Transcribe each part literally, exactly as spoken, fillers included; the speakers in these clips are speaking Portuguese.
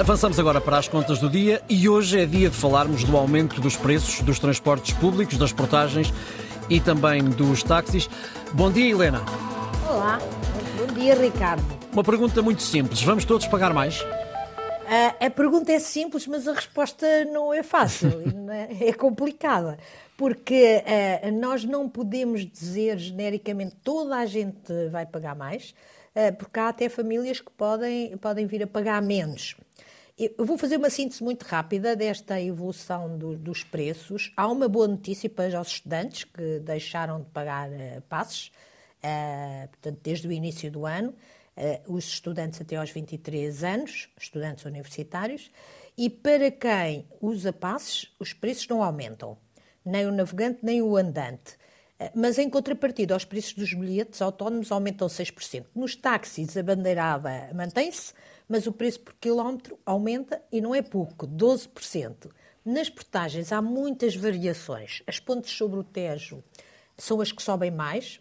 Avançamos agora para as contas do dia e hoje é dia de falarmos do aumento dos preços dos transportes públicos, das portagens e também dos táxis. Bom dia, Helena. Olá, bom dia, Ricardo. Uma pergunta muito simples. Vamos todos pagar mais? A, a pergunta é simples, mas a resposta não é fácil, é complicada, porque uh, nós não podemos dizer genericamente toda a gente vai pagar mais, uh, porque há até famílias que podem, podem vir a pagar menos. Eu vou fazer uma síntese muito rápida desta evolução do, dos preços. Há uma boa notícia para os estudantes que deixaram de pagar uh, passes, uh, portanto, desde o início do ano. Uh, os estudantes até aos vinte e três anos, estudantes universitários, e para quem usa passes, os preços não aumentam, nem o navegante, nem o andante. Uh, mas, em contrapartida, os preços dos bilhetes autónomos aumentam seis por cento. Nos táxis, a bandeirada mantém-se, mas o preço por quilómetro aumenta, e não é pouco, doze por cento. Nas portagens há muitas variações. As pontes sobre o Tejo são as que sobem mais,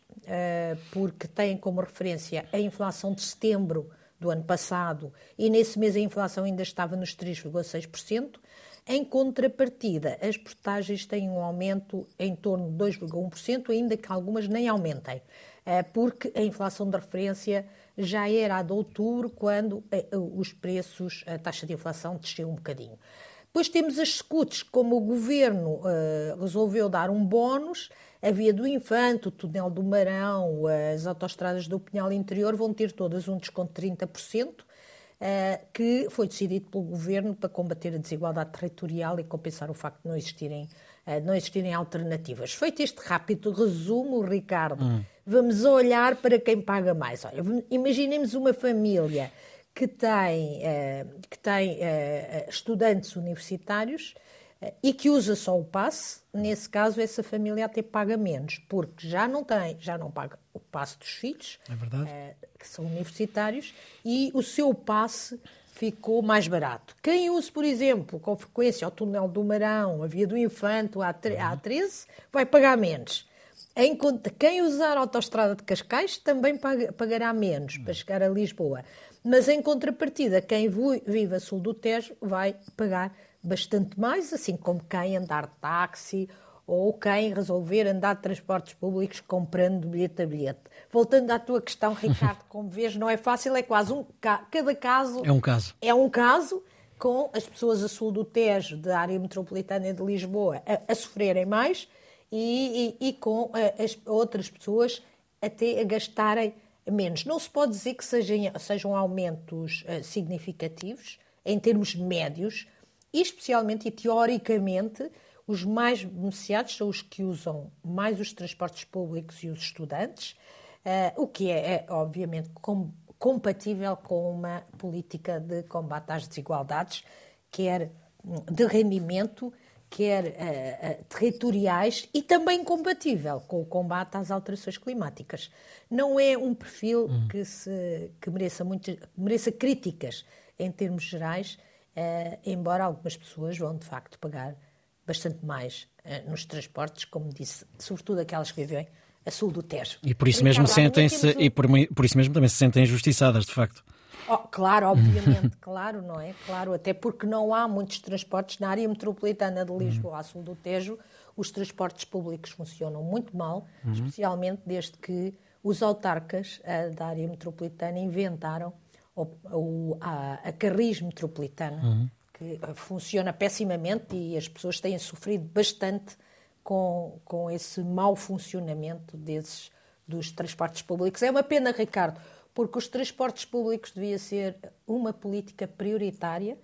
porque têm como referência a inflação de setembro do ano passado e nesse mês a inflação ainda estava nos três vírgula seis por cento. Em contrapartida, as portagens têm um aumento em torno de dois vírgula um por cento, ainda que algumas nem aumentem, porque a inflação de referência já era a de outubro, quando os preços, a taxa de inflação desceu um bocadinho. Depois temos as SCOTES, como o Governo uh, resolveu dar um bónus, a Via do Infante, o Túnel do Marão, as autoestradas do Pinhal Interior vão ter todas um desconto de trinta por cento, uh, que foi decidido pelo Governo para combater a desigualdade territorial e compensar o facto de não existirem, uh, não existirem alternativas. Feito este rápido resumo, Ricardo, hum. vamos olhar para quem paga mais. Olha, imaginemos uma família que tem, uh, que tem uh, estudantes universitários uh, e que usa só o passe. Nesse caso, essa família até paga menos, porque já não tem, já não paga o passe dos filhos, é verdade, uh, que são universitários, e o seu passe ficou mais barato. Quem usa, por exemplo, com frequência o Túnel do Marão, a Via do Infante, a A treze, vai pagar menos. Em conta, quem usar a Autoestrada de Cascais também paga, pagará menos hum. para chegar a Lisboa. Mas, em contrapartida, quem vive a sul do Tejo vai pagar bastante mais, assim como quem andar de táxi ou quem resolver andar de transportes públicos comprando bilhete a bilhete. Voltando à tua questão, Ricardo, como vês, não é fácil, é quase um ca... cada caso. É um caso. É um caso, com as pessoas a sul do Tejo, da área metropolitana de Lisboa, a, a sofrerem mais e, e, e com a, as outras pessoas até a gastarem menos. Não se pode dizer que sejam, sejam aumentos uh, significativos em termos médios, e especialmente e teoricamente os mais beneficiados são os que usam mais os transportes públicos e os estudantes, uh, o que é, é obviamente com, compatível com uma política de combate às desigualdades, quer de rendimento, quer uh, uh, territoriais, e também compatível com o combate às alterações climáticas. Não é um perfil hum. que, se, que mereça, muitas, mereça críticas em termos gerais, uh, embora algumas pessoas vão, de facto, pagar bastante mais uh, nos transportes, como disse, sobretudo aquelas que vivem a sul do Tejo. E por isso, e mesmo, sentem-se, um... e por, por isso mesmo também se sentem injustiçadas, de facto. Oh, claro, obviamente, claro, não é? Claro, até porque não há muitos transportes na área metropolitana de Lisboa, uhum. a sul do Tejo. Os transportes públicos funcionam muito mal, uhum. especialmente desde que os autarcas a, da área metropolitana inventaram o, o, a, a Carris metropolitana, uhum. que funciona pessimamente e as pessoas têm sofrido bastante com, com esse mau funcionamento desses, dos transportes públicos. É uma pena, Ricardo, porque os transportes públicos devia ser uma política prioritária,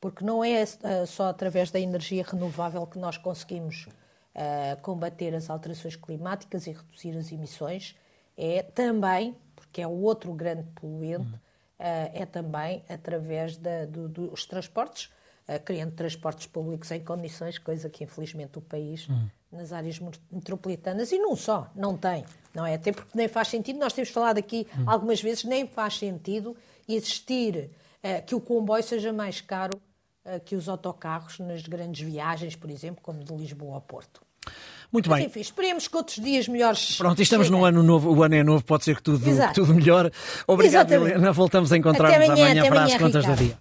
porque não é uh, só através da energia renovável que nós conseguimos uh, combater as alterações climáticas e reduzir as emissões, é também, porque é o outro grande poluente, uh, é também através da, do, dos transportes, uh, criando transportes públicos em condições, coisa que infelizmente o país... Uh. nas áreas metropolitanas, e não só, não tem, não é? Até porque nem faz sentido, nós temos falado aqui hum. algumas vezes, nem faz sentido existir uh, que o comboio seja mais caro uh, que os autocarros nas grandes viagens, por exemplo, como de Lisboa ao Porto. Muito Mas, bem. Enfim, esperemos que outros dias melhores... Pronto, estamos num ano novo, o ano é novo, pode ser que tudo, que tudo melhore. Obrigado, Helena, voltamos a encontrar-nos amanhã, amanhã para amanhã, as contas Ricardo. do dia.